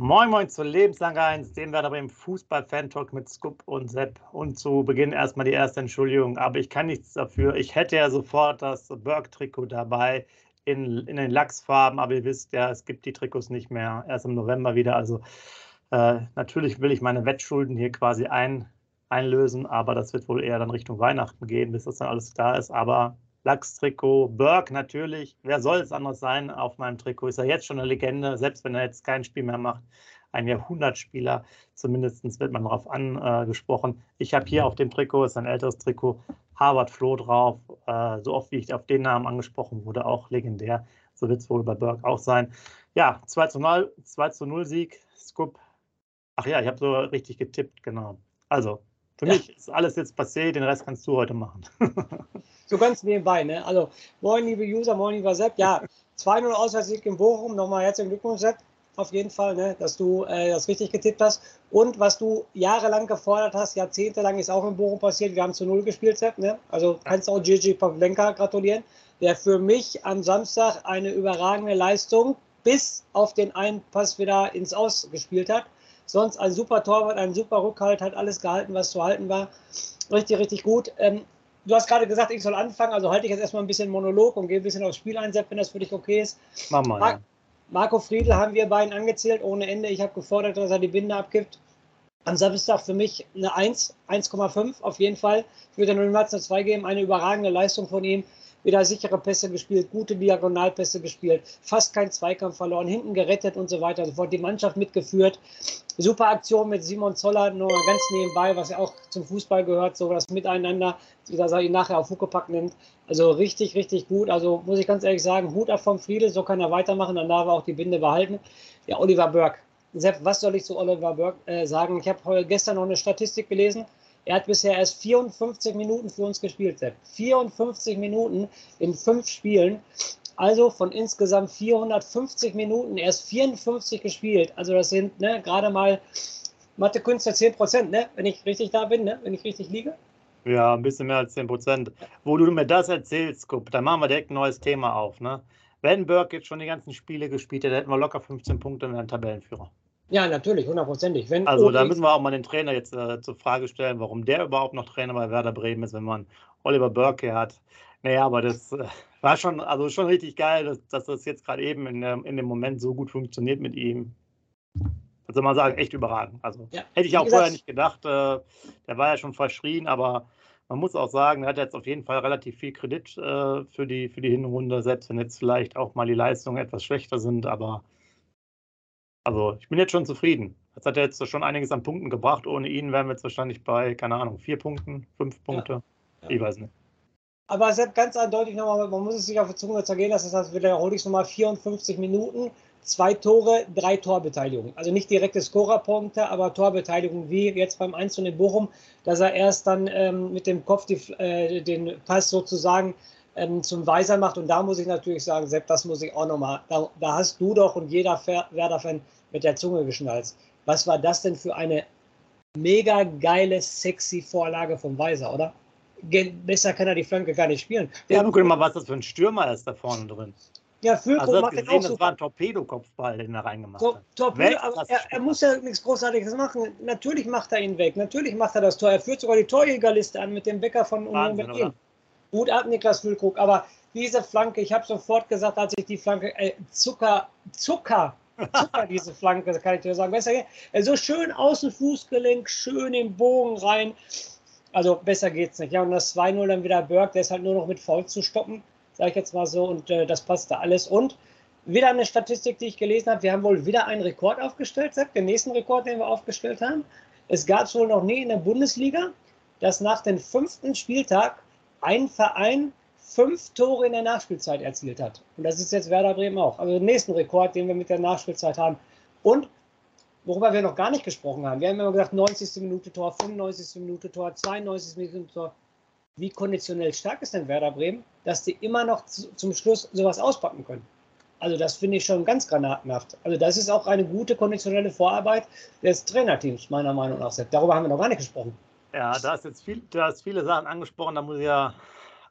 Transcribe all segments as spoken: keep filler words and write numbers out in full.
Moin Moin zu Lebenslange eins, dem Werder Bremen Fußball-Fan-Talk mit Scoop und Sepp. Und zu Beginn erstmal die erste Entschuldigung, aber ich kann nichts dafür. Ich hätte ja sofort das Burke-Trikot dabei in, in den Lachsfarben, aber ihr wisst ja, es gibt die Trikots nicht mehr, erst im November wieder. Also äh, natürlich will ich meine Wettschulden hier quasi ein, einlösen, aber das wird wohl eher dann Richtung Weihnachten gehen, bis das dann alles da ist. Aber Lachs-Trikot, Burke natürlich, wer soll es anders sein auf meinem Trikot, ist er jetzt schon eine Legende, selbst wenn er jetzt kein Spiel mehr macht, ein Jahrhundertspieler, zumindest wird man darauf angesprochen. Ich habe hier auf dem Trikot, ist ein älteres Trikot, Harvard Flo drauf, äh, so oft wie ich auf den Namen angesprochen wurde, auch legendär, so wird es wohl bei Burke auch sein. Ja, zwei zu null Sieg, Scoop, ach ja, ich habe so richtig getippt, genau, also. Für mich ist alles jetzt passé, den Rest kannst du heute machen. So ganz nebenbei, ne? Also, moin liebe User, moin lieber Sepp. Ja, zwei null Auswärtssieg in Bochum. Nochmal herzlichen Glückwunsch, Sepp. Auf jeden Fall, ne? Dass du äh, das richtig getippt hast. Und was du jahrelang gefordert hast, jahrzehntelang, ist auch in Bochum passiert. Wir haben zu Null gespielt, Sepp, ne? Also kannst auch Gigi Pavlenka gratulieren, der für mich am Samstag eine überragende Leistung bis auf den einen Pass wieder ins Aus gespielt hat. Sonst ein super Torwart, ein super Rückhalt, hat alles gehalten, was zu halten war. Richtig, richtig gut. Ähm, du hast gerade gesagt, ich soll anfangen, also halte ich jetzt erstmal ein bisschen Monolog und gehe ein bisschen aufs Spiel ein, Sepp, wenn das für dich okay ist. Mach mal, Mar- ja. Marco Friedl haben wir beiden angezählt, ohne Ende. Ich habe gefordert, dass er die Binde abgibt. Am Samstag für mich eine eins, eins Komma fünf auf jeden Fall. Ich würde dann nur zwei geben, eine überragende Leistung von ihm. Wieder sichere Pässe gespielt, gute Diagonalpässe gespielt, fast kein Zweikampf verloren, hinten gerettet und so weiter. Sofort die Mannschaft mitgeführt. Super Aktion mit Simon Zoller, nur ganz nebenbei, was ja auch zum Fußball gehört, so das Miteinander, dass er ihn nachher auf Huckepack nimmt. Also richtig, richtig gut. Also muss ich ganz ehrlich sagen, Hut ab vom Friedl, so kann er weitermachen, dann darf er auch die Binde behalten. Ja, Oliver Burke. Sepp, was soll ich zu Oliver Burke äh, sagen? Ich habe gestern noch eine Statistik gelesen. Er hat bisher erst vierundfünfzig Minuten für uns gespielt, Sepp. vierundfünfzig Minuten in fünf Spielen. Also von insgesamt vierhundertfünfzig Minuten erst vierundfünfzig gespielt. Also das sind ne, gerade mal Mathe-Künstler zehn Prozent, ne? Wenn ich richtig da bin, ne? Wenn ich richtig liege. Ja, ein bisschen mehr als zehn Prozent. Wo du mir das erzählst, guck, dann machen wir direkt ein neues Thema auf. Ne? Wenn Burke jetzt schon die ganzen Spiele gespielt hätte, hätten wir locker fünfzehn Punkte und einen Tabellenführer. Ja, natürlich, hundertprozentig. Wenn also da müssen wir auch mal den Trainer jetzt äh, zur Frage stellen, warum der überhaupt noch Trainer bei Werder Bremen ist, wenn man Oliver Burke hat. Naja, aber das äh, war schon, also schon richtig geil, dass, dass das jetzt gerade eben in, in dem Moment so gut funktioniert mit ihm. Was soll man sagen, echt überragend. Also ja, hätte ich auch vorher nicht gedacht. Äh, der war ja schon verschrien, aber man muss auch sagen, er hat jetzt auf jeden Fall relativ viel Kredit äh, für die, für die Hinrunde, selbst wenn jetzt vielleicht auch mal die Leistungen etwas schlechter sind, aber also ich bin jetzt schon zufrieden. Das hat er jetzt schon einiges an Punkten gebracht. Ohne ihn wären wir jetzt wahrscheinlich bei, keine Ahnung, vier Punkten, fünf Punkte. Ja, ja. Ich weiß nicht. Aber Sepp, ganz eindeutig nochmal, man muss es sich auf die Zunge zergehen, dass das heißt, wiederhole ich es nochmal, vierundfünfzig Minuten, zwei Tore, drei Torbeteiligungen. Also nicht direkte Scorerpunkte, aber Torbeteiligung wie jetzt beim eins zu null in Bochum, dass er erst dann ähm, mit dem Kopf die, äh, den Pass sozusagen zum Weiser macht. Und da muss ich natürlich sagen, Sepp, das muss ich auch nochmal, da, da hast du doch und jeder Werder-Fan mit der Zunge geschnalzt. Was war das denn für eine mega geile, sexy Vorlage vom Weiser, oder? Besser kann er die Flanke gar nicht spielen. Ja, guck mal, was das für ein Stürmer ist da vorne drin. Ja, Füllkrug also, macht gesehen, auch das auch so. Das war ein Torpedokopfball, den er reingemacht so, hat. Torpedo, aber er, er muss ja nichts Großartiges machen. Natürlich macht er ihn weg. Natürlich macht er das Tor. Er führt sogar die Torjägerliste an mit dem Becker von Union Berlin. Gut ab, Niclas Füllkrug, aber diese Flanke, ich habe sofort gesagt, als ich die Flanke, äh, Zucker, Zucker, Zucker, diese Flanke, kann ich dir sagen, besser geht. So schön außen Fußgelenk, schön im Bogen rein, also besser geht's nicht. Ja, und das zwei null dann wieder Burke, der ist halt nur noch mit Foul zu stoppen, sage ich jetzt mal so, und äh, das passt da alles. Und wieder eine Statistik, die ich gelesen habe, wir haben wohl wieder einen Rekord aufgestellt, Sepp, den nächsten Rekord, den wir aufgestellt haben. Es gab es wohl noch nie in der Bundesliga, dass nach dem fünften Spieltag ein Verein fünf Tore in der Nachspielzeit erzielt hat. Und das ist jetzt Werder Bremen auch. Also den nächsten Rekord, den wir mit der Nachspielzeit haben. Und worüber wir noch gar nicht gesprochen haben. Wir haben immer gesagt, neunzigste Minute Tor, fünfundneunzigste Minute Tor, zweiundneunzigste Minute Tor. Wie konditionell stark ist denn Werder Bremen, dass die immer noch zum Schluss sowas auspacken können? Also das finde ich schon ganz granatenhaft. Also das ist auch eine gute konditionelle Vorarbeit des Trainerteams, meiner Meinung nach. Darüber haben wir noch gar nicht gesprochen. Ja, da hast jetzt viel, du hast viele Sachen angesprochen, da muss ich ja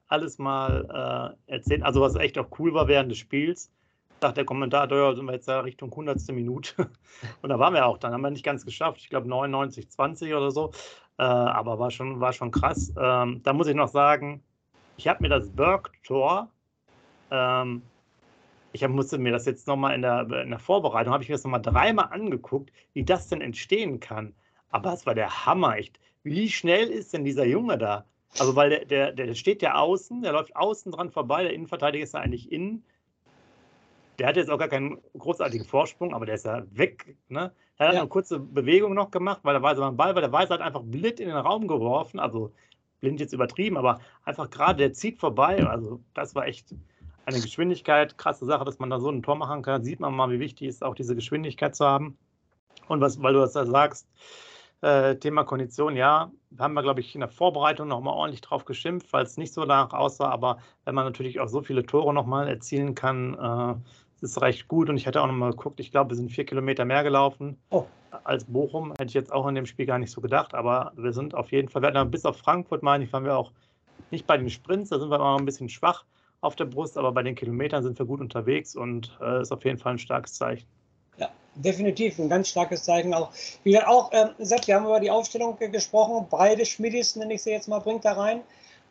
alles mal äh, erzählen. Also was echt auch cool war während des Spiels, sagt der Kommentator, sind wir jetzt da Richtung hundertste Minute. Und da waren wir auch dann, haben wir nicht ganz geschafft. Ich glaube neunundneunzig zwanzig oder so. Äh, aber war schon, war schon krass. Ähm, da muss ich noch sagen, ich habe mir das Burke-Tor, ähm, ich hab, musste mir das jetzt nochmal in der, in der Vorbereitung, habe ich mir das nochmal dreimal angeguckt, wie das denn entstehen kann. Aber es war der Hammer, echt. Wie schnell ist denn dieser Junge da? Also, weil der, der, der steht ja außen, der läuft außen dran vorbei, der Innenverteidiger ist ja eigentlich innen. Der hat jetzt auch gar keinen großartigen Vorsprung, aber der ist ja weg. Ne? Er hat ja eine kurze Bewegung noch gemacht, weil der Weiser war am Ball, weil der Weiser hat einfach blind in den Raum geworfen, also blind jetzt übertrieben, aber einfach gerade, der zieht vorbei. Also, das war echt eine Geschwindigkeit, krasse Sache, dass man da so ein Tor machen kann. Sieht man mal, wie wichtig ist, auch diese Geschwindigkeit zu haben. Und was, weil du das da sagst, Äh, Thema Kondition, ja, haben wir, glaube ich, in der Vorbereitung nochmal ordentlich drauf geschimpft, weil es nicht so danach aussah, aber wenn man natürlich auch so viele Tore nochmal erzielen kann, äh, ist recht gut. Und ich hatte auch nochmal geguckt, ich glaube, wir sind vier Kilometer mehr gelaufen oh. als Bochum, hätte ich jetzt auch in dem Spiel gar nicht so gedacht, aber wir sind auf jeden Fall, wir hatten bis auf Frankfurt, meine ich, waren wir auch nicht bei den Sprints, da sind wir immer noch ein bisschen schwach auf der Brust, aber bei den Kilometern sind wir gut unterwegs und äh, ist auf jeden Fall ein starkes Zeichen. Definitiv ein ganz starkes Zeichen auch. Wie gesagt, auch, ähm, Sepp, wir haben über die Aufstellung äh, gesprochen. Beide Schmidis, nenne ich sie jetzt mal, bringt da rein.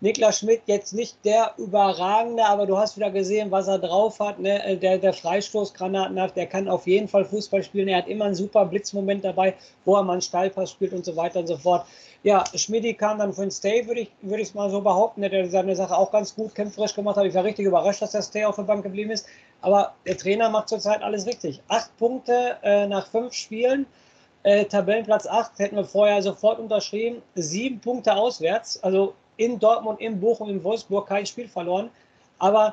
Niklas Schmidt jetzt nicht der Überragende, aber du hast wieder gesehen, was er drauf hat. Ne? Der, der Freistoßgranatenhaft, der kann auf jeden Fall Fußball spielen. Er hat immer einen super Blitzmoment dabei, wo er mal einen Steilpass spielt und so weiter und so fort. Ja, Schmidi kam dann für den Stay, würde ich es würd mal so behaupten. Der seine Sache auch ganz gut kämpferisch gemacht hat. Ich war richtig überrascht, dass der Stay auf der Bank geblieben ist. Aber der Trainer macht zurzeit alles richtig. Acht Punkte äh, nach fünf Spielen, äh, Tabellenplatz acht, hätten wir vorher sofort unterschrieben. Sieben Punkte auswärts, also in Dortmund, in Bochum, in Wolfsburg kein Spiel verloren. Aber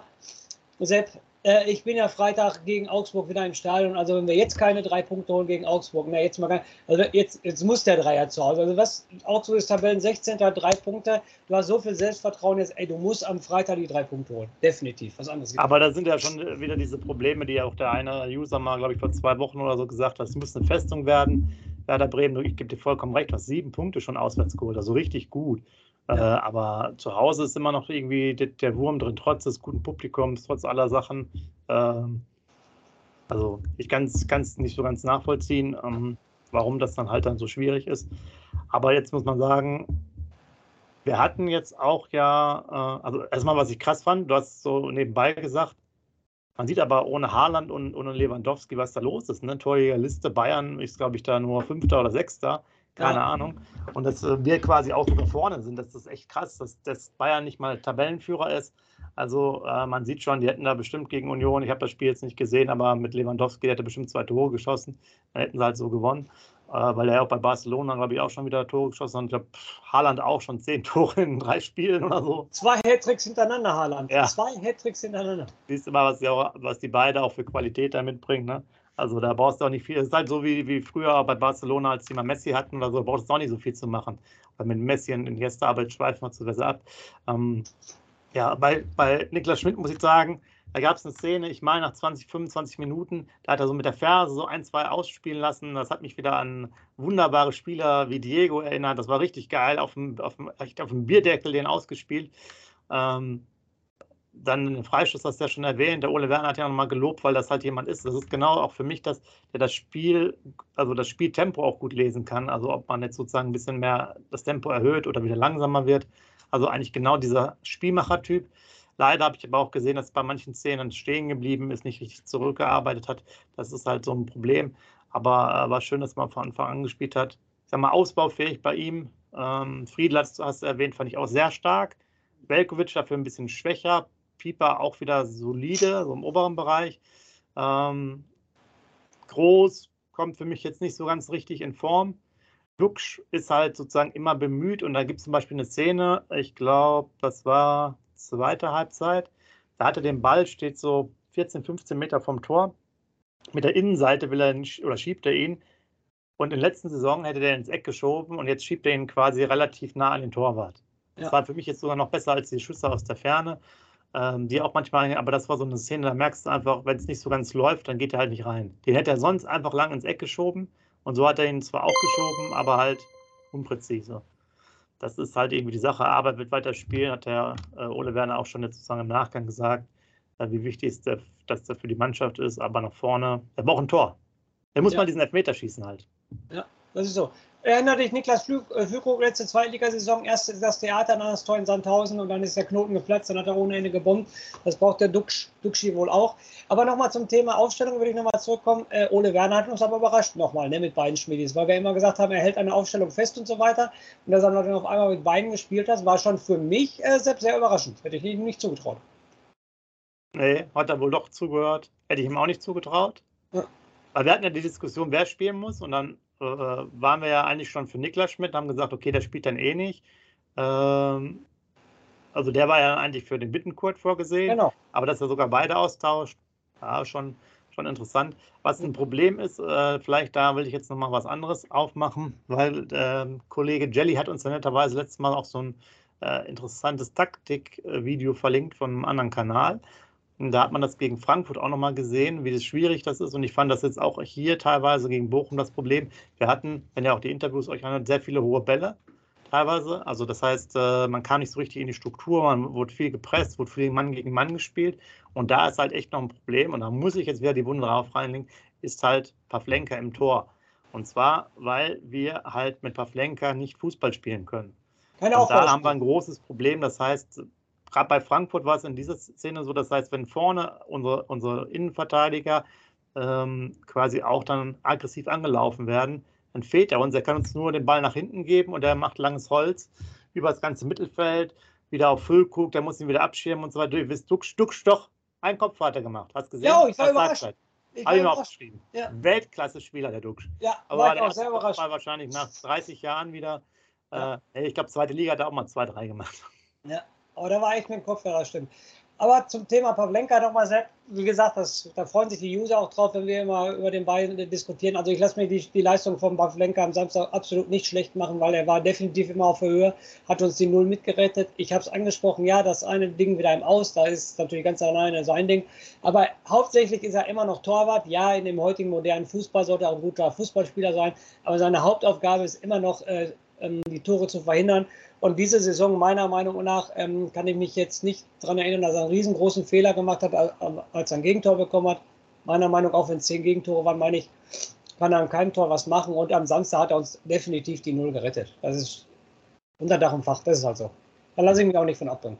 Sepp, äh, ich bin ja Freitag gegen Augsburg wieder im Stadion. Also wenn wir jetzt keine drei Punkte holen gegen Augsburg, na, jetzt, mal gar, also jetzt, jetzt muss der Dreier zu Hause. Also was, Augsburg ist Tabellen sechzehnter, drei Punkte. Du hast so viel Selbstvertrauen jetzt, ey, du musst am Freitag die drei Punkte holen. Definitiv, was anderes. Aber da sind ja schon wieder diese Probleme, die ja auch der eine User mal, glaube ich, vor zwei Wochen oder so gesagt hat, es muss eine Festung werden. Werder Bremen, ich gebe dir vollkommen recht, du hast sieben Punkte schon auswärts geholt, also richtig gut. Ja. Äh, aber zu Hause ist immer noch irgendwie der, der Wurm drin, trotz des guten Publikums, trotz aller Sachen. Ähm, also ich kann es nicht so ganz nachvollziehen, ähm, warum das dann halt dann so schwierig ist. Aber jetzt muss man sagen, wir hatten jetzt auch ja, äh, also erstmal, was ich krass fand, du hast so nebenbei gesagt, man sieht aber ohne Haaland und ohne Lewandowski, was da los ist. Ne? Torjägerliste Bayern ist, glaube ich, da nur Fünfter oder Sechster. Keine ja. Ahnung. Und dass wir quasi auch sogar vorne sind, das ist echt krass, dass, dass Bayern nicht mal Tabellenführer ist. Also äh, man sieht schon, die hätten da bestimmt gegen Union, ich habe das Spiel jetzt nicht gesehen, aber mit Lewandowski, der hätte bestimmt zwei Tore geschossen, dann hätten sie halt so gewonnen. Äh, weil er ja auch bei Barcelona, glaube ich, auch schon wieder Tore geschossen hat. Ich glaube, Haaland auch schon zehn Tore in drei Spielen oder so. Zwei Hattricks hintereinander, Haaland. Ja. Zwei Hattricks hintereinander. Siehst du mal, was die, auch, was die beide auch für Qualität da mitbringen, ne? Also da brauchst du auch nicht viel. Es ist halt so wie, wie früher bei Barcelona, als die mal Messi hatten oder so, brauchst du auch nicht so viel zu machen. Weil mit Messi und Iniesta-Arbeit schweifen wir zu besser ab. Ähm, ja, bei, bei Niklas Schmidt muss ich sagen, da gab es eine Szene, ich meine nach zwanzig, fünfundzwanzig Minuten, da hat er so mit der Ferse so ein, zwei ausspielen lassen. Das hat mich wieder an wunderbare Spieler wie Diego erinnert. Das war richtig geil, auf dem, auf dem, auf dem Bierdeckel den ausgespielt. Ähm, Dann den Freistoß hast du ja schon erwähnt, der Ole Werner hat ja nochmal gelobt, weil das halt jemand ist. Das ist genau auch für mich, dass der das Spiel, also das Spieltempo auch gut lesen kann. Also ob man jetzt sozusagen ein bisschen mehr das Tempo erhöht oder wieder langsamer wird. Also eigentlich genau dieser Spielmacher-Typ. Leider habe ich aber auch gesehen, dass bei manchen Szenen stehen geblieben ist, nicht richtig zurückgearbeitet hat. Das ist halt so ein Problem. Aber äh, war schön, dass man von Anfang an gespielt hat. Ich sag mal, ausbaufähig bei ihm. Ähm, Friedl hast du erwähnt, fand ich auch sehr stark. Belkovic dafür ein bisschen schwächer. Pieper auch wieder solide, so im oberen Bereich. Ähm, Groß kommt für mich jetzt nicht so ganz richtig in Form. Lux ist halt sozusagen immer bemüht und da gibt es zum Beispiel eine Szene, ich glaube, das war zweite Halbzeit. Da hat er den Ball, steht so vierzehn, fünfzehn Meter vom Tor. Mit der Innenseite will er ihn, oder schiebt er ihn. Und in der letzten Saison hätte der ins Eck geschoben und jetzt schiebt er ihn quasi relativ nah an den Torwart. Ja. Das war für mich jetzt sogar noch besser als die Schüsse aus der Ferne, die auch manchmal, aber das war so eine Szene, da merkst du einfach, wenn es nicht so ganz läuft, dann geht er halt nicht rein. Den hätte er sonst einfach lang ins Eck geschoben und so hat er ihn zwar auch geschoben, aber halt unpräzise. Das ist halt irgendwie die Sache. Arbeit wird weiter spielen, hat der Ole Werner auch schon jetzt sozusagen im Nachgang gesagt, wie wichtig ist der, dass das für die Mannschaft ist, aber nach vorne, er braucht ein Tor. Er muss ja. mal diesen Elfmeter schießen halt. Ja, das ist so. Erinnert dich Niclas Füllkrug letzte Zweitligasaison, erst das Theater, dann das Tor in Sandhausen und dann ist der Knoten geplatzt, dann hat er ohne Ende gebombt. Das braucht der Duxch, Duxchi wohl auch. Aber nochmal zum Thema Aufstellung würde ich nochmal zurückkommen. Äh, Ole Werner hat uns aber überrascht nochmal, ne, mit beiden Schmiedis, weil wir immer gesagt haben, er hält eine Aufstellung fest und so weiter. Und dass er dann auf einmal mit beiden gespielt hat, war schon für mich äh, selbst sehr überraschend. Hätte ich ihm nicht zugetraut. Nee, hat er wohl doch zugehört. Hätte ich ihm auch nicht zugetraut. Ja. Weil wir hatten ja die Diskussion, wer spielen muss und dann waren wir ja eigentlich schon für Niklas Schmidt, haben gesagt, okay, der spielt dann eh nicht. Ähm, also der war ja eigentlich für den Bittencourt vorgesehen, genau. Aber dass er sogar beide austauscht, ja, schon, schon interessant. Was ein Problem ist, äh, vielleicht da will ich jetzt nochmal was anderes aufmachen, weil äh, Kollege Jelly hat uns ja netterweise letztes Mal auch so ein äh, interessantes Taktikvideo verlinkt von einem anderen Kanal. Und da hat man das gegen Frankfurt auch nochmal gesehen, wie schwierig das ist. Und ich fand das jetzt auch hier teilweise gegen Bochum das Problem. Wir hatten, wenn ja auch die Interviews euch anhört, sehr viele hohe Bälle teilweise. Also das heißt, man kam nicht so richtig in die Struktur, man wurde viel gepresst, wurde viel Mann gegen Mann gespielt. Und da ist halt echt noch ein Problem. Und da muss ich jetzt wieder die Wunde drauf reinlegen, ist halt Pavlenka im Tor. Und zwar, weil wir halt mit Pavlenka nicht Fußball spielen können. Keine Und da haben wir ein großes Problem. Das heißt, gerade bei Frankfurt war es in dieser Szene so, das heißt, wenn vorne unsere, unsere Innenverteidiger ähm, quasi auch dann aggressiv angelaufen werden, dann fehlt er uns. Er kann uns nur den Ball nach hinten geben und er macht langes Holz über das ganze Mittelfeld, wieder auf Füllkrug, der muss ihn wieder abschirmen und so weiter. Du bist Duxch, Duxch doch einen Kopf weiter gemacht. Hast gesehen? Ja, ich war überrascht. Ich habe ihn auch geschrieben. Ja. Weltklasse-Spieler, der Duxch. Ja, aber war der auch sehr überrascht. War wahrscheinlich nach dreißig Jahren wieder. Ja. Äh, ich glaube, Zweite Liga hat er auch mal zwei, drei gemacht. Ja. Aber da war ich mit dem Kopf da stimmt. Aber zum Thema Pavlenka nochmal, Sepp, wie gesagt, das, da freuen sich die User auch drauf, wenn wir immer über den Bayern diskutieren. Also ich lasse mir die, die Leistung von Pavlenka am Samstag absolut nicht schlecht machen, weil er war definitiv immer auf der Höhe, hat uns die Null mitgerettet. Ich habe es angesprochen, ja, das eine Ding wieder im Aus, da ist natürlich ganz alleine sein Ding. Aber hauptsächlich ist er immer noch Torwart. Ja, in dem heutigen modernen Fußball sollte er ein guter Fußballspieler sein, aber seine Hauptaufgabe ist immer noch äh, die Tore zu verhindern. Und diese Saison, meiner Meinung nach, ähm, kann ich mich jetzt nicht daran erinnern, dass er einen riesengroßen Fehler gemacht hat, als er ein Gegentor bekommen hat. Meiner Meinung nach, auch wenn es zehn Gegentore waren, meine ich, kann er an keinem Tor was machen. Und am Samstag hat er uns definitiv die Null gerettet. Das ist unter Dach und Fach, das ist halt so. Da lasse ich mich auch nicht von abbringen.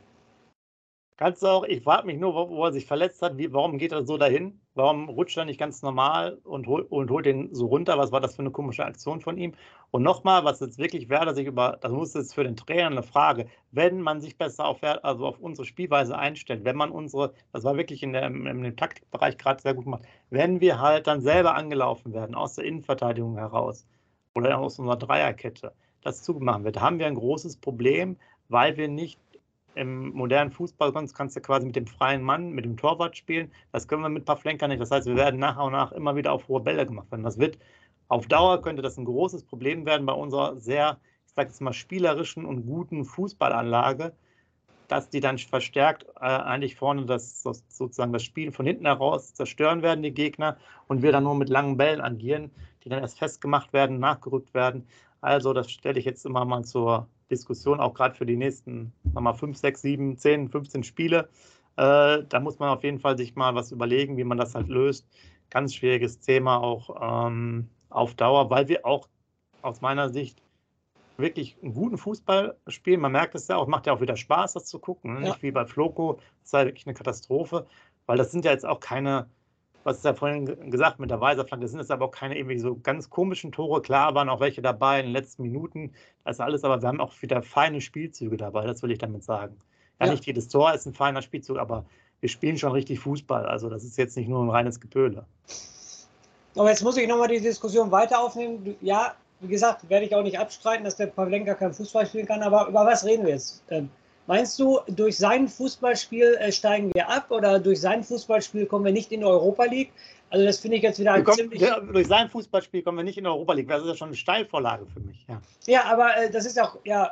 Kannst du auch, ich frage mich nur, wo, wo er sich verletzt hat, wie, warum geht er so dahin? Warum rutscht er nicht ganz normal und, hol, und holt den so runter? Was war das für eine komische Aktion von ihm? Und nochmal, was jetzt wirklich Werder sich über, das muss jetzt für den Trainer eine Frage, wenn man sich besser auf, also auf unsere Spielweise einstellt, wenn man unsere, das war wirklich in, der, in dem Taktikbereich gerade sehr gut gemacht, wenn wir halt dann selber angelaufen werden, aus der Innenverteidigung heraus oder aus unserer Dreierkette, das zugemacht wird, haben wir ein großes Problem, weil wir nicht im modernen Fußball sonst kannst du quasi mit dem freien Mann, mit dem Torwart spielen. Das können wir mit Pavlenka nicht. Das heißt, wir werden nach und nach immer wieder auf hohe Bälle gemacht werden. Das wird auf Dauer könnte das ein großes Problem werden bei unserer sehr, ich sage jetzt mal, spielerischen und guten Fußballanlage, dass die dann verstärkt äh, eigentlich vorne das, das sozusagen das Spiel von hinten heraus zerstören werden, die Gegner, und wir dann nur mit langen Bällen agieren, die dann erst festgemacht werden, nachgerückt werden. Also das stelle ich jetzt immer mal zur Diskussion, auch gerade für die nächsten nochmal fünf, sechs, sieben, zehn, fünfzehn Spiele. Äh, da muss man auf jeden Fall sich mal was überlegen, wie man das halt löst. Ganz schwieriges Thema auch ähm, auf Dauer, weil wir auch aus meiner Sicht wirklich einen guten Fußball spielen. Man merkt es ja auch, macht ja auch wieder Spaß, das zu gucken. Ne? Ja. Nicht wie bei Floko, das ist ja wirklich eine Katastrophe, weil das sind ja jetzt auch keine, was ist ja vorhin gesagt mit der Weiserflanke, das sind jetzt aber auch keine irgendwie so ganz komischen Tore. Klar waren auch welche dabei in den letzten Minuten, das ist alles, aber wir haben auch wieder feine Spielzüge dabei, das will ich damit sagen. Ja, ja. Nicht jedes Tor ist ein feiner Spielzug, aber wir spielen schon richtig Fußball, also das ist jetzt nicht nur ein reines Gepöle. Aber jetzt muss ich nochmal die Diskussion weiter aufnehmen. Ja, wie gesagt, werde ich auch nicht abstreiten, dass der Pavlenka kein Fußball spielen kann, aber über was reden wir jetzt? Meinst du, durch sein Fußballspiel äh, steigen wir ab oder durch sein Fußballspiel kommen wir nicht in die Europa League? Also das finde ich jetzt wieder kommen, ziemlich... Ja, durch sein Fußballspiel kommen wir nicht in die Europa League. Das ist ja schon eine Steilvorlage für mich. Ja, ja aber äh, das ist auch... ja.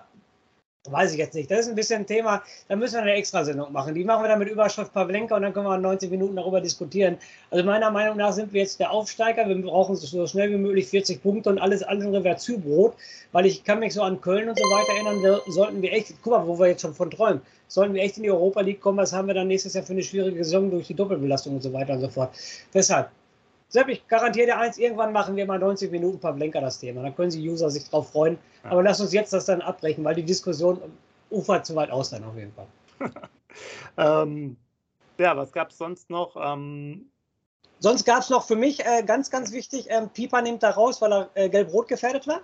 Weiß ich jetzt nicht. Das ist ein bisschen ein Thema, da müssen wir eine Extrasendung machen. Die machen wir dann mit Überschrift Pavlenka und dann können wir neunzig Minuten darüber diskutieren. Also meiner Meinung nach sind wir jetzt der Aufsteiger. Wir brauchen so schnell wie möglich vierzig Punkte und alles andere wäre Zubrot, weil ich kann mich so an Köln und so weiter erinnern, da sollten wir echt, guck mal, wo wir jetzt schon von träumen, sollten wir echt in die Europa League kommen, was haben wir dann nächstes Jahr für eine schwierige Saison durch die Doppelbelastung und so weiter und so fort. Deshalb, Sepp, ich garantiere dir eins, irgendwann machen wir mal neunzig Minuten Pavlenka das Thema. Dann können die User sich drauf freuen. Ja. Aber lass uns jetzt das dann abbrechen, weil die Diskussion ufert zu weit aus dann auf jeden Fall. ähm, ja, was gab es sonst noch? Ähm sonst gab es noch für mich äh, ganz, ganz wichtig, ähm, Pieper nimmt da raus, weil er äh, gelb-rot gefährdet war.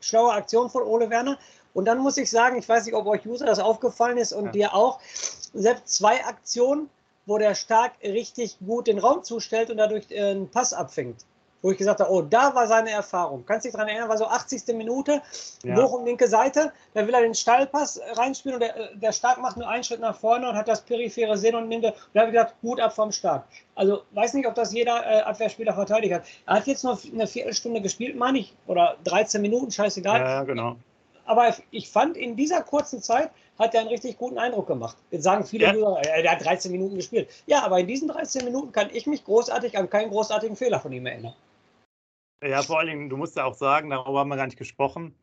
Schlaue Aktion von Ole Werner. Und dann muss ich sagen, ich weiß nicht, ob euch User das aufgefallen ist und ja. dir auch, Sepp, zwei Aktionen, wo der Stark richtig gut den Raum zustellt und dadurch einen Pass abfängt. Wo ich gesagt habe, oh, da war seine Erfahrung. Kannst dich daran erinnern, war so achtzigste Minute, ja. Bochum linke Seite, da will er den Steilpass reinspielen und der, der Stark macht nur einen Schritt nach vorne und hat das periphere Sehen und nimmt, da habe ich gesagt, gut ab vom Stark. Also weiß nicht, ob das jeder äh, Abwehrspieler verteidigt hat. Er hat jetzt noch eine Viertelstunde gespielt, meine ich, oder dreizehn Minuten, scheißegal. Ja, genau. Aber ich fand, in dieser kurzen Zeit hat er einen richtig guten Eindruck gemacht. Jetzt sagen viele, ja. er hat dreizehn Minuten gespielt. Ja, aber in diesen dreizehn Minuten kann ich mich großartig an keinen großartigen Fehler von ihm erinnern. Ja, vor allen Dingen, du musst ja auch sagen, darüber haben wir gar nicht gesprochen,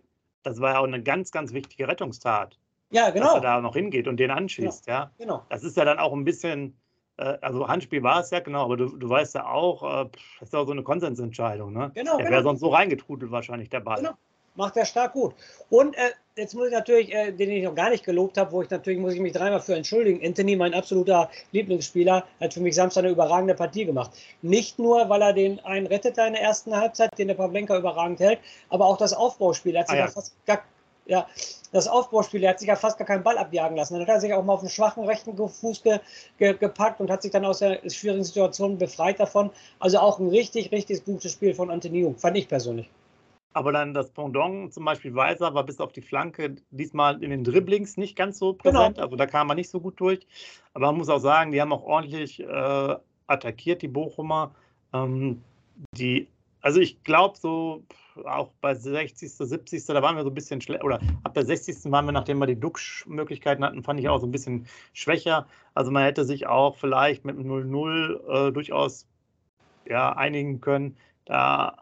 das war ja auch eine ganz, ganz wichtige Rettungstat. Ja, genau. Dass er da noch hingeht und den anschießt. Genau. Ja, genau. Das ist ja dann auch ein bisschen, also Handspiel war es ja, genau, aber du, du weißt ja auch, das ist ja auch so eine Konsensentscheidung. Ne? Genau, der genau. wäre sonst so reingetrudelt wahrscheinlich, der Ball. Genau. Macht er stark gut. Und äh, jetzt muss ich natürlich, äh, den ich noch gar nicht gelobt habe, wo ich natürlich, muss ich mich dreimal für entschuldigen, Anthony, mein absoluter Lieblingsspieler, hat für mich Samstag eine überragende Partie gemacht. Nicht nur, weil er den einen rettet in der ersten Halbzeit, den der Pavlenka überragend hält, aber auch das Aufbauspiel. Er hat sich ah, ja. fast gar, ja, das Aufbauspiel, er hat sich ja fast gar keinen Ball abjagen lassen. Dann hat er sich auch mal auf den schwachen rechten Fuß ge, ge, gepackt und hat sich dann aus der schwierigen Situation befreit davon. Also auch ein richtig, richtig gutes Spiel von Anthony Jung, fand ich persönlich. Aber dann das Pendant, zum Beispiel Weiser, war bis auf die Flanke diesmal in den Dribblings nicht ganz so präsent. Genau. Also da kam man nicht so gut durch. Aber man muss auch sagen, die haben auch ordentlich äh, attackiert, die Bochumer. Ähm, die, also ich glaube, so auch bei sechzigsten, siebzigsten da waren wir so ein bisschen schlecht. Oder ab der sechzigsten waren wir, nachdem wir die Duxch-Möglichkeiten hatten, fand ich auch so ein bisschen schwächer. Also man hätte sich auch vielleicht mit null null äh, durchaus ja, einigen können. Da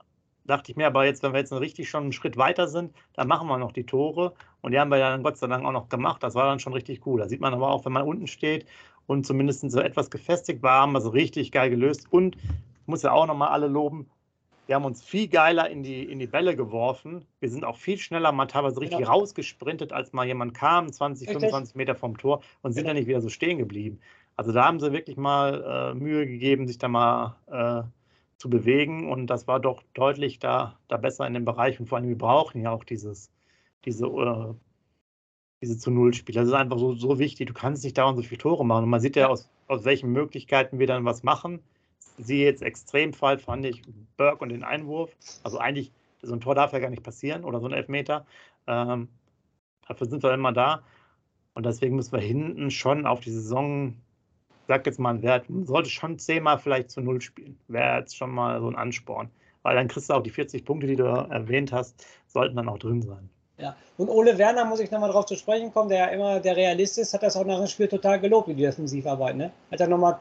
dachte ich mir, aber jetzt, wenn wir jetzt richtig schon einen Schritt weiter sind, dann machen wir noch die Tore. Und die haben wir dann Gott sei Dank auch noch gemacht. Das war dann schon richtig cool. Da sieht man aber auch, wenn man unten steht und zumindest so etwas gefestigt war, haben wir so richtig geil gelöst. Und muss ja auch nochmal alle loben, wir haben uns viel geiler in die, in die Bälle geworfen. Wir sind auch viel schneller, mal teilweise richtig genau. rausgesprintet, als mal jemand kam, zwanzig, fünfundzwanzig Meter vom Tor und sind genau. dann nicht wieder so stehen geblieben. Also da haben sie wirklich mal äh, Mühe gegeben, sich da mal... Äh, zu bewegen und das war doch deutlich da, da besser in dem Bereich und vor allem wir brauchen ja auch dieses, diese, äh, diese Zu-Null-Spiele. Das ist einfach so, so wichtig, du kannst nicht dauernd so viele Tore machen und man sieht ja aus, aus welchen Möglichkeiten wir dann was machen. Siehe jetzt Extremfall fand ich Burke und den Einwurf, also eigentlich so ein Tor darf ja gar nicht passieren oder so ein Elfmeter, ähm, dafür sind wir immer da und deswegen müssen wir hinten schon auf die Saison sag jetzt mal einen Wert, man sollte schon zehnmal vielleicht zu Null spielen. Wäre jetzt schon mal so ein Ansporn. Weil dann kriegst du auch die vierzig Punkte, die du erwähnt hast, sollten dann auch drin sein. Ja, und Ole Werner, muss ich nochmal drauf zu sprechen kommen, der ja immer der Realist ist, hat das auch nach dem Spiel total gelobt, wie die Defensivarbeit, ne? Hat er nochmal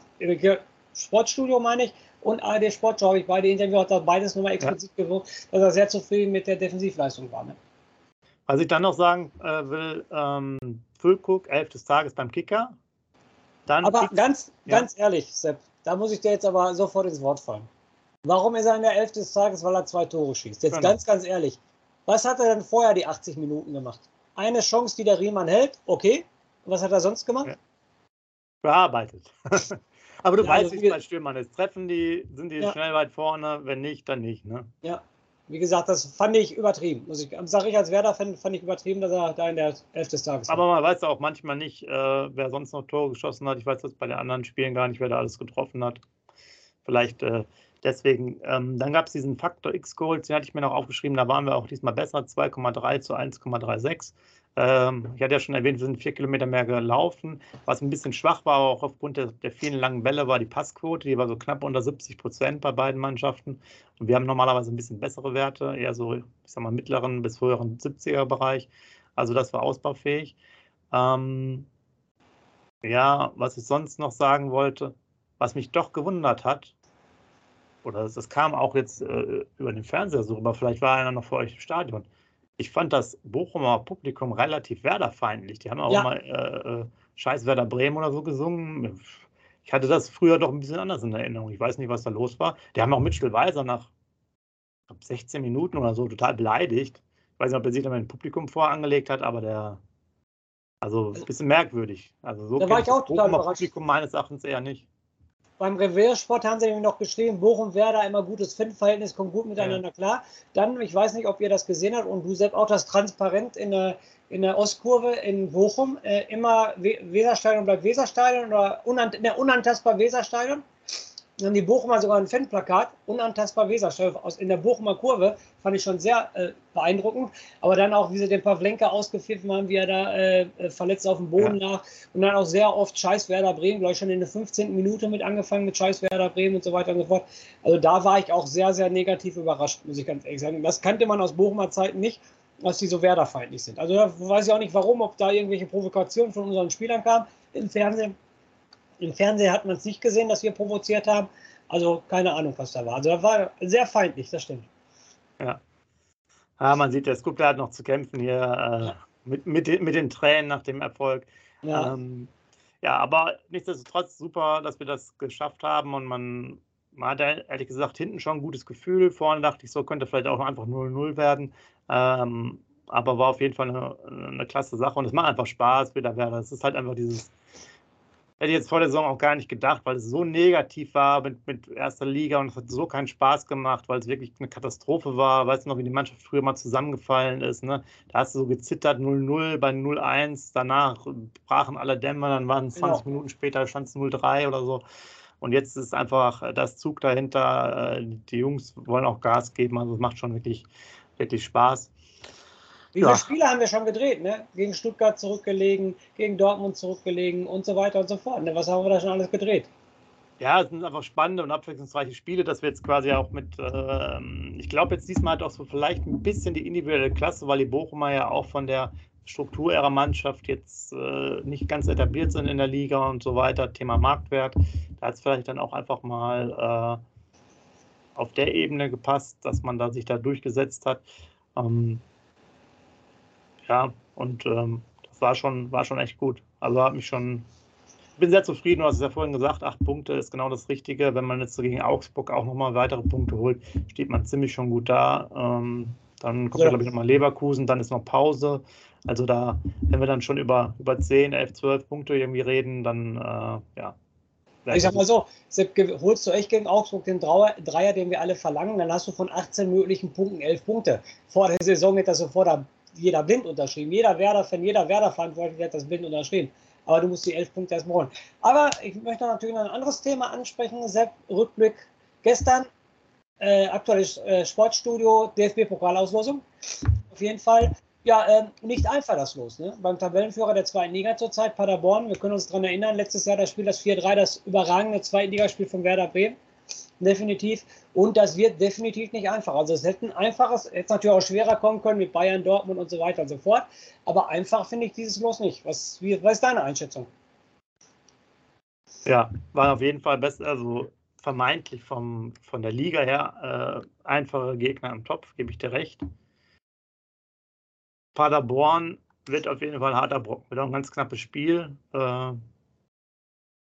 Sportstudio, meine ich, und A R D Sportschau, habe ich beide Interviews, hat er beides nochmal explizit ja. gewohnt, dass er sehr zufrieden mit der Defensivleistung war, ne? Was ich dann noch sagen will, ähm, Füllkrug, elf des Tages beim Kicker. Dann aber ganz, ja. ganz ehrlich, Sepp, da muss ich dir jetzt aber sofort ins Wort fallen. Warum ist er in der elften des Tages, weil er zwei Tore schießt? Jetzt genau. ganz, ganz ehrlich, was hat er denn vorher die achtzig Minuten gemacht? Eine Chance, die der Riemann hält, okay. Und was hat er sonst gemacht? Ja. Bearbeitet. aber du ja, weißt, also, wie es bei Stürmern ist. Treffen die, sind die ja. schnell weit vorne, wenn nicht, dann nicht. Ne? Ja, wie gesagt, das fand ich übertrieben. Muss ich, sage ich als Werder-Fan, fand ich übertrieben, dass er da in der elften des Tages war. Aber man weiß auch manchmal nicht, äh, wer sonst noch Tore geschossen hat. Ich weiß jetzt bei den anderen Spielen gar nicht, wer da alles getroffen hat. Vielleicht äh, deswegen. Ähm, dann gab es diesen Faktor X-Goals, den hatte ich mir noch aufgeschrieben. Da waren wir auch diesmal besser, zwei Komma drei zu eins Komma sechsunddreißig. Ähm, ich hatte ja schon erwähnt, wir sind vier Kilometer mehr gelaufen. Was ein bisschen schwach war, auch aufgrund der, der vielen langen Bälle, war die Passquote. Die war so knapp unter siebzig Prozent bei beiden Mannschaften. Und wir haben normalerweise ein bisschen bessere Werte, eher so, ich sag mal, mittleren bis höheren siebziger-Bereich. Also das war ausbaufähig. Ähm, ja, was ich sonst noch sagen wollte, was mich doch gewundert hat, oder das, das kam auch jetzt äh, über den Fernseher so rüber, vielleicht war einer noch für euch im Stadion. Ich fand das Bochumer Publikum relativ werderfeindlich. Die haben auch ja. mal äh, Scheiß Werder Bremen oder so gesungen. Ich hatte das früher doch ein bisschen anders in Erinnerung. Ich weiß nicht, was da los war. Die haben auch Mitchell Weiser nach sechzehn Minuten oder so total beleidigt. Ich weiß nicht, ob er sich damit ein Publikum vorangelegt hat, aber der, also ein bisschen merkwürdig. Also so da war ich auch total Bochumer überrascht. Publikum meines Erachtens eher nicht. Beim Reverse-Sport haben sie nämlich noch geschrieben, Bochum-Werder, immer gutes Fan-Verhältnis, kommt gut miteinander ja. klar. Dann, ich weiß nicht, ob ihr das gesehen habt und du selbst auch, das Transparent in der, in der Ostkurve in Bochum, äh, immer Weserstadion bleibt Weserstadion oder unant in der unantastbar Weserstadion. Dann haben die Bochumer sogar ein Fanplakat, unantastbar Weserstadion aus, in der Bochumer Kurve, fand ich schon sehr äh, beeindruckend. Aber dann auch, wie sie den Pavlenka ausgepfiffen haben, wie er da äh, verletzt auf dem Boden ja. lag. Und dann auch sehr oft Scheiß Werder Bremen, glaube ich schon in der fünfzehnten Minute mit angefangen, mit Scheiß Werder Bremen und so weiter und so fort. Also da war ich auch sehr, sehr negativ überrascht, muss ich ganz ehrlich sagen. Das kannte man aus Bochumer Zeiten nicht, dass die so werderfeindlich sind. Also da weiß ich auch nicht warum, ob da irgendwelche Provokationen von unseren Spielern kamen im Fernsehen. Im Fernsehen hat man es nicht gesehen, dass wir provoziert haben. Also keine Ahnung, was da war. Also das war sehr feindlich, das stimmt. Ja, ah, man sieht, der Scoop hat noch zu kämpfen hier äh, ja. mit, mit, mit den Tränen nach dem Erfolg. Ja. Ähm, ja, aber nichtsdestotrotz super, dass wir das geschafft haben. Und man, man hat ehrlich gesagt hinten schon ein gutes Gefühl. Vorne dachte ich, so könnte vielleicht auch einfach null null werden. Ähm, aber war auf jeden Fall eine, eine klasse Sache. Und es macht einfach Spaß, wieder Werder. Es ist halt einfach dieses... Hätte ich jetzt vor der Saison auch gar nicht gedacht, weil es so negativ war mit, mit erster Liga und es hat so keinen Spaß gemacht, weil es wirklich eine Katastrophe war. Weißt du noch, wie die Mannschaft früher mal zusammengefallen ist, ne? Da hast du so gezittert, null null bei null eins, danach brachen alle Dämme, dann waren es zwanzig genau. Minuten später, stand es null drei oder so. Und jetzt ist einfach das Zug dahinter, die Jungs wollen auch Gas geben, also es macht schon wirklich, wirklich Spaß. Wie viele ja. Spiele haben wir schon gedreht, ne? Gegen Stuttgart zurückgelegen, gegen Dortmund zurückgelegen und so weiter und so fort. Ne? Was haben wir da schon alles gedreht? Ja, es sind einfach spannende und abwechslungsreiche Spiele, dass wir jetzt quasi auch mit, äh, ich glaube jetzt diesmal hat auch so vielleicht ein bisschen die individuelle Klasse, weil die Bochumer ja auch von der Struktur ihrer Mannschaft jetzt äh, nicht ganz etabliert sind in der Liga und so weiter. Thema Marktwert, da hat es vielleicht dann auch einfach mal äh, auf der Ebene gepasst, dass man da sich da durchgesetzt hat. Ähm, Ja, und ähm, das war schon, war schon echt gut. Also habe mich schon, ich bin sehr zufrieden, du hast es ja vorhin gesagt, acht Punkte ist genau das Richtige. Wenn man jetzt gegen Augsburg auch nochmal weitere Punkte holt, steht man ziemlich schon gut da. Ähm, dann kommt ja, glaube ich, nochmal Leverkusen, dann ist noch Pause. Also da, wenn wir dann schon über, über zehn, elf, zwölf Punkte irgendwie reden, dann, äh, ja. Ich sag mal so, Sepp, holst du echt gegen Augsburg den Dreier, den wir alle verlangen, dann hast du von achtzehn möglichen Punkten elf Punkte. Vor der Saison hätte das sofort am jeder blind unterschrieben, jeder Werder-Fan, jeder Werder-Verantwortliche hat das blind unterschrieben. Aber du musst die elf Punkte erstmal holen. Aber ich möchte natürlich noch ein anderes Thema ansprechen, Sepp, Rückblick gestern, äh, aktuelles äh, Sportstudio, D F B-Pokalauslosung, auf jeden Fall. Ja, äh, nicht einfach das Los, ne? Beim Tabellenführer der zweiten Liga zurzeit, Paderborn, wir können uns daran erinnern, letztes Jahr das Spiel, das vier drei, das überragende zweiten Ligaspiel von Werder Bremen. Definitiv. Und das wird definitiv nicht einfach. Also es hätte ein einfaches, jetzt natürlich auch schwerer kommen können mit Bayern, Dortmund und so weiter und so fort. Aber einfach finde ich dieses Los nicht. Was, wie, was ist deine Einschätzung? Ja, war auf jeden Fall besser, also vermeintlich vom, von der Liga her äh, einfache Gegner im Topf, gebe ich dir recht. Paderborn wird auf jeden Fall ein harter Brocken. Wird auch ein ganz knappes Spiel. Äh,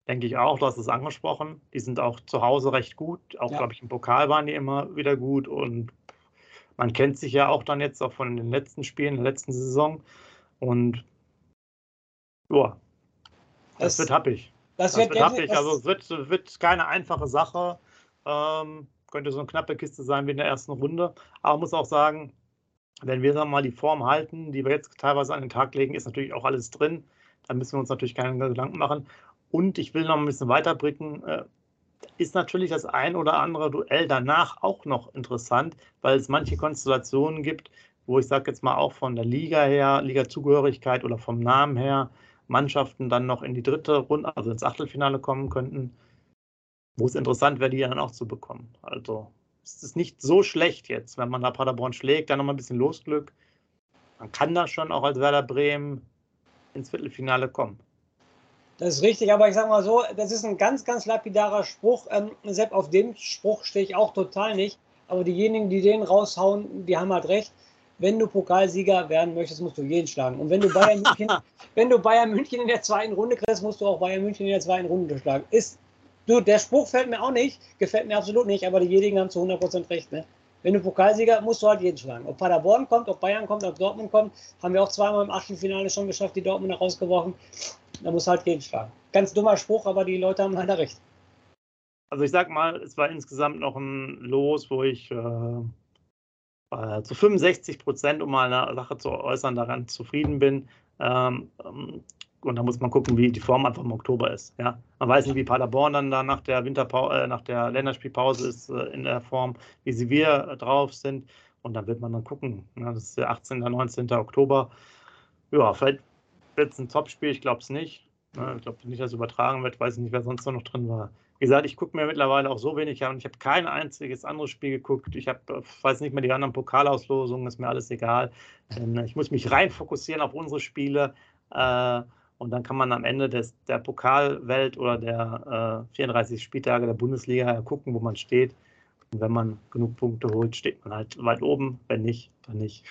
Denke ich auch, du hast es angesprochen. Die sind auch zu Hause recht gut. Auch, ja. glaube ich, im Pokal waren die immer wieder gut. Und man kennt sich ja auch dann jetzt auch von den letzten Spielen, der letzten Saison. Und ja, das, das wird happig. Das, das wird, wird happig. Das also es wird, wird keine einfache Sache. Ähm, könnte so eine knappe Kiste sein wie in der ersten Runde. Aber man muss auch sagen, wenn wir sagen wir mal die Form halten, die wir jetzt teilweise an den Tag legen, ist natürlich auch alles drin. Da müssen wir uns natürlich keine Gedanken machen. Und ich will noch ein bisschen weiterblicken, ist natürlich das ein oder andere Duell danach auch noch interessant, weil es manche Konstellationen gibt, wo ich sage jetzt mal auch von der Liga her, Liga-Zugehörigkeit oder vom Namen her, Mannschaften dann noch in die dritte Runde, also ins Achtelfinale kommen könnten, wo es interessant wäre, die dann auch zu bekommen. Also es ist nicht so schlecht jetzt, wenn man da Paderborn schlägt, dann nochmal ein bisschen Losglück. Man kann da schon auch als Werder Bremen ins Viertelfinale kommen. Das ist richtig, aber ich sage mal so, das ist ein ganz, ganz lapidarer Spruch. Ähm, Sepp, auf dem Spruch stehe ich auch total nicht. Aber diejenigen, die den raushauen, die haben halt recht. Wenn du Pokalsieger werden möchtest, musst du jeden schlagen. Und wenn du Bayern München, wenn du Bayern München in der zweiten Runde kriegst, musst du auch Bayern München in der zweiten Runde schlagen. Ist, du, der Spruch fällt mir auch nicht, gefällt mir absolut nicht, aber diejenigen haben zu hundert Prozent recht. Ne? Wenn du Pokalsieger, musst du halt jeden schlagen. Ob Paderborn kommt, ob Bayern kommt, ob Dortmund kommt, haben wir auch zweimal im Achtelfinale schon geschafft, die Dortmunder rausgeworfen. Da muss halt jeden schlagen. Ganz dummer Spruch, aber die Leute haben leider recht. Also ich sag mal, es war insgesamt noch ein Los, wo ich äh, äh, zu fünfundsechzig Prozent, um mal eine Sache zu äußern, daran zufrieden bin. Ähm, und da muss man gucken, wie die Form einfach im Oktober ist. Ja? Man weiß nicht, wie Paderborn dann da nach der Winterpause, äh, nach der Länderspielpause ist äh, in der Form, wie sie wir äh, drauf sind. Und dann wird man dann gucken. Ne? Das ist der achtzehnten, neunzehnten Oktober. Ja, vielleicht wird es ein Topspiel, ich glaube es nicht. Ne? Ich glaube nicht, dass es übertragen wird. Weiß ich nicht, wer sonst noch drin war. Wie gesagt, ich gucke mir mittlerweile auch so wenig an. Ich habe kein einziges anderes Spiel geguckt. Ich hab, weiß nicht mehr die anderen Pokalauslosungen, ist mir alles egal. Ich muss mich rein fokussieren auf unsere Spiele. Und dann kann man am Ende des, der Pokalwelt oder der vierunddreißig Spieltage der Bundesliga gucken, wo man steht. Und wenn man genug Punkte holt, steht man halt weit oben. Wenn nicht, dann nicht.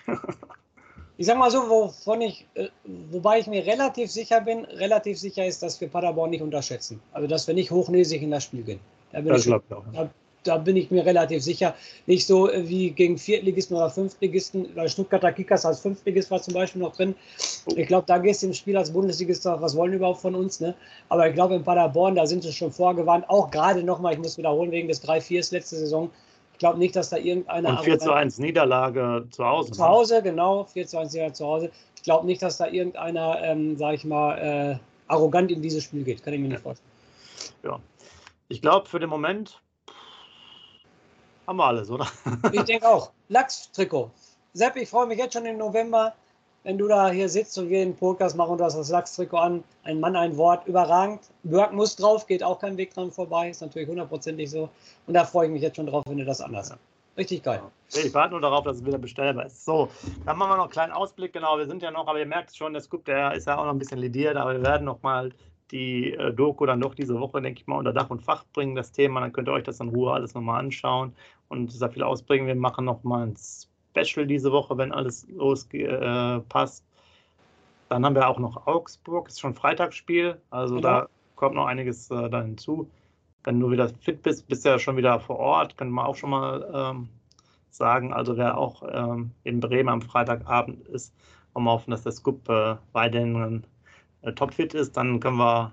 Ich sag mal so, wovon ich, wobei ich mir relativ sicher bin, relativ sicher ist, dass wir Paderborn nicht unterschätzen. Also, dass wir nicht hochnäsig in das Spiel gehen. Da bin, das ich, auch, ne? da, da bin ich mir relativ sicher. Nicht so wie gegen Viertligisten oder Fünftligisten. Bei Stuttgarter Kickers als Fünftligist war zum Beispiel noch drin. Ich glaube, da gehst du im Spiel als Bundesligist, was wollen überhaupt von uns? Ne? Aber ich glaube, in Paderborn, da sind sie schon vorgewarnt. Auch gerade nochmal, ich muss wiederholen, wegen des drei vier letzte Saison. Ich glaube nicht, dass da irgendeiner... Und vier zu eins Niederlage zu Hause. Zu Hause, genau, vier zu eins Niederlage zu Hause. Ich glaube nicht, dass da irgendeiner, ähm, sage ich mal, äh, arrogant in dieses Spiel geht. Kann ich mir nicht vorstellen. Ja, ich glaube, für den Moment haben wir alles, oder? Ich denke auch. Lachs-Trikot. Sepp, ich freue mich jetzt schon im November, wenn du da hier sitzt und wir den Podcast machen und du hast das Lachs-Trikot an. Ein Mann, ein Wort, überragend. Burke muss drauf, geht auch kein Weg dran vorbei. Ist natürlich hundertprozentig so. Und da freue ich mich jetzt schon drauf, wenn du das anders hast. Richtig geil. Ich warte nur darauf, dass es wieder bestellbar ist. So, dann machen wir noch einen kleinen Ausblick. Genau, wir sind ja noch, aber ihr merkt schon, der Scoop, der ist ja auch noch ein bisschen lediert. Aber wir werden noch mal die äh, Doku dann noch diese Woche, denke ich mal, unter Dach und Fach bringen, das Thema. Dann könnt ihr euch das in Ruhe alles nochmal anschauen. Und sehr viel ausbringen. Wir machen nochmal ein Special diese Woche, wenn alles lospasst. Äh, dann haben wir auch noch Augsburg, ist schon Freitagsspiel, also genau. Da kommt noch einiges äh, da hinzu. Wenn du wieder fit bist, bist du ja schon wieder vor Ort, können wir auch schon mal ähm, sagen, also wer auch ähm, in Bremen am Freitagabend ist, wollen wir hoffen, dass der Scoop äh, weiterhin äh, topfit ist, dann können wir,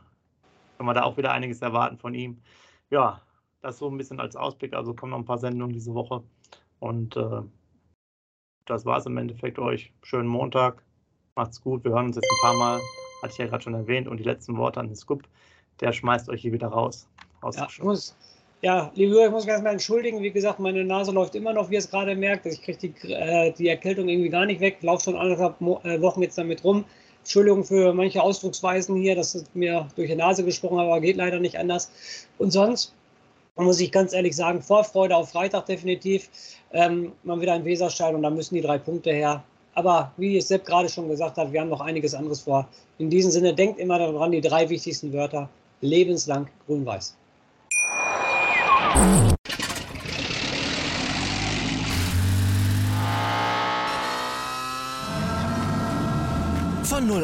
können wir da auch wieder einiges erwarten von ihm. Ja, das so ein bisschen als Ausblick, also kommen noch ein paar Sendungen diese Woche und äh, das war es im Endeffekt euch. Schönen Montag. Macht's gut. Wir hören uns jetzt ein paar Mal. Hatte ich ja gerade schon erwähnt. Und die letzten Worte an den Scoop, der schmeißt euch hier wieder raus. Ja, ich muss, ja, liebe Leute, ich muss mich erstmal entschuldigen. Wie gesagt, meine Nase läuft immer noch, wie ihr es gerade merkt. Ich kriege die, äh, die Erkältung irgendwie gar nicht weg. Ich laufe schon anderthalb Mo- äh, Wochen jetzt damit rum. Entschuldigung für manche Ausdrucksweisen hier, dass es mir durch die Nase gesprochen hat, aber geht leider nicht anders. Und sonst muss ich ganz ehrlich sagen, Vorfreude auf Freitag definitiv. Ähm, mal wieder im Weserstadion und da müssen die drei Punkte her. Aber wie es Sepp gerade schon gesagt hat, wir haben noch einiges anderes vor. In diesem Sinne, denkt immer daran, die drei wichtigsten Wörter. Lebenslang grün-weiß. Von null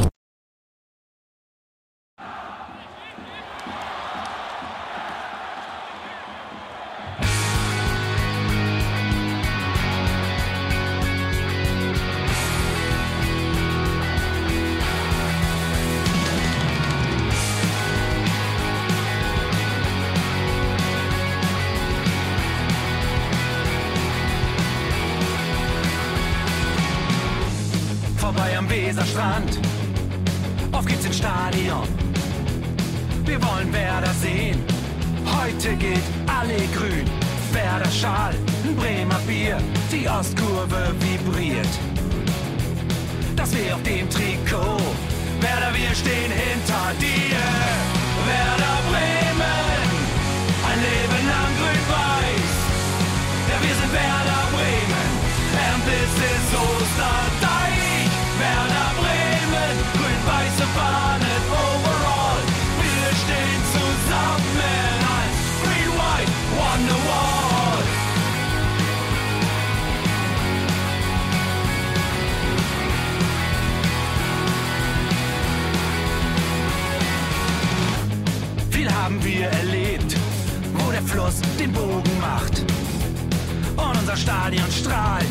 vorbei am Weserstrand. Auf geht's ins Stadion. Wir wollen Werder sehen. Heute geht alle grün. Werder Schal, ein Bremer Bier. Die Ostkurve vibriert. Das weh auf dem Trikot. Werder, wir stehen hinter dir. Werder Bremen, ein Leben lang grün-weiß. Ja, wir sind Werder Bremen, and this is Osterdeich. Werder Bremen, grün-weiße Fahnen overall. Wir stehen zusammen als Free White Wonderwall. Haben wir erlebt, wo der Fluss den Bogen macht und unser Stadion strahlt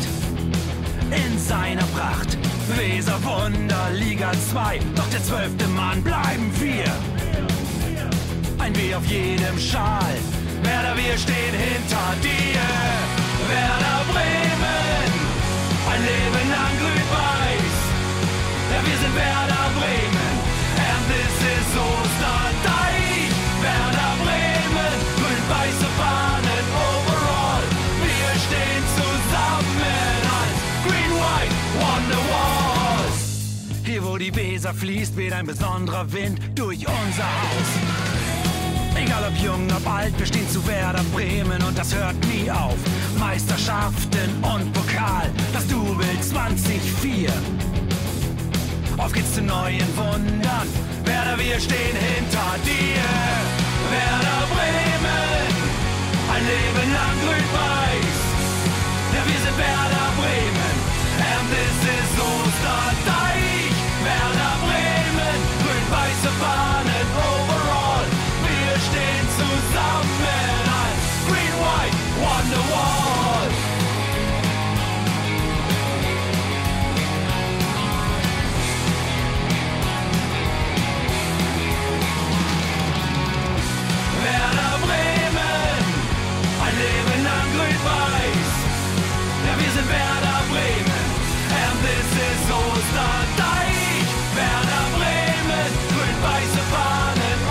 in seiner Pracht. Weser Wunder Liga zwei, doch der zwölfte Mann bleiben wir. Ein W auf jedem Schal, Werder, wir stehen hinter dir. Werder Bremen, ein Leben lang grün-weiß. Ja, wir sind Werder Bremen, and this is Osterdeich. Werder Bremen, grün-weiße Fahnen overall. Wir stehen zusammen als Green-White Wonderwalls. Hier, wo die Weser fließt, weht ein besonderer Wind durch unser Haus. Egal ob jung, ob alt, wir stehen zu Werder Bremen und das hört nie auf. Meisterschaften und Pokal, das Double zwanzig vier. Auf geht's zu neuen Wundern. Werder, wir stehen hinter dir. Werder Bremen, ein Leben lang grün-weiß. Ja, wir sind Werder Bremen, and this is Osterdeich. Werder Bremen, grün-weiße Fahnen overall. Wir stehen zusammen als Green-White Wonderwall. Werder Bremen, ein Leben lang grün-weiß. Ja, wir sind Werder Bremen, and this is Osterdeich. Werder Bremen, grün-weiße Fahnen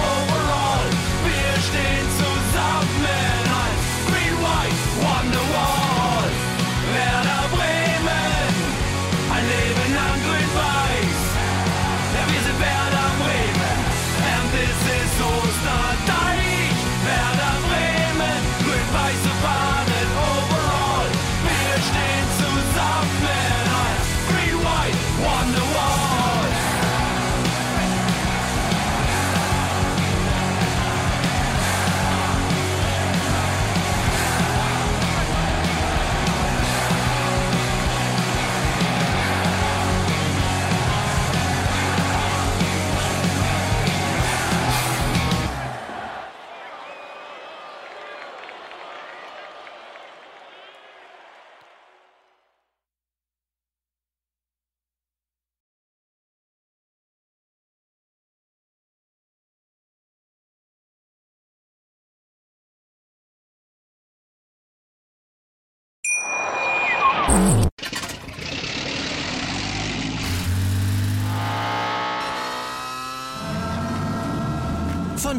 overall. Wir stehen zusammen als Green-White Wonderwall. Werder Bremen, ein Leben lang grün-weiß. Ja, wir sind Werder Bremen, and this is Osterdeich. Werder Bremen, grün-weiße Fahnen overall. Wir stehen zusammen als Green-White Wonderwall. Von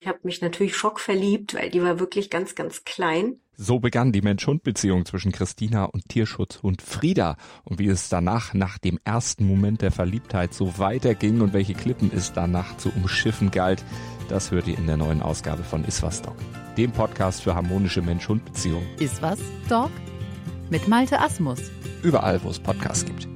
Ich habe mich natürlich schockverliebt, weil die war wirklich ganz, ganz klein. So begann die Mensch-Hund-Beziehung zwischen Christina und Tierschutzhund Frieda. Und wie es danach, nach dem ersten Moment der Verliebtheit, so weiterging und welche Klippen es danach zu umschiffen galt, das hört ihr in der neuen Ausgabe von Iswas Dog, dem Podcast für harmonische Mensch-Hund-Beziehungen. Iswas Dog mit Malte Asmus. Überall, wo es Podcasts gibt.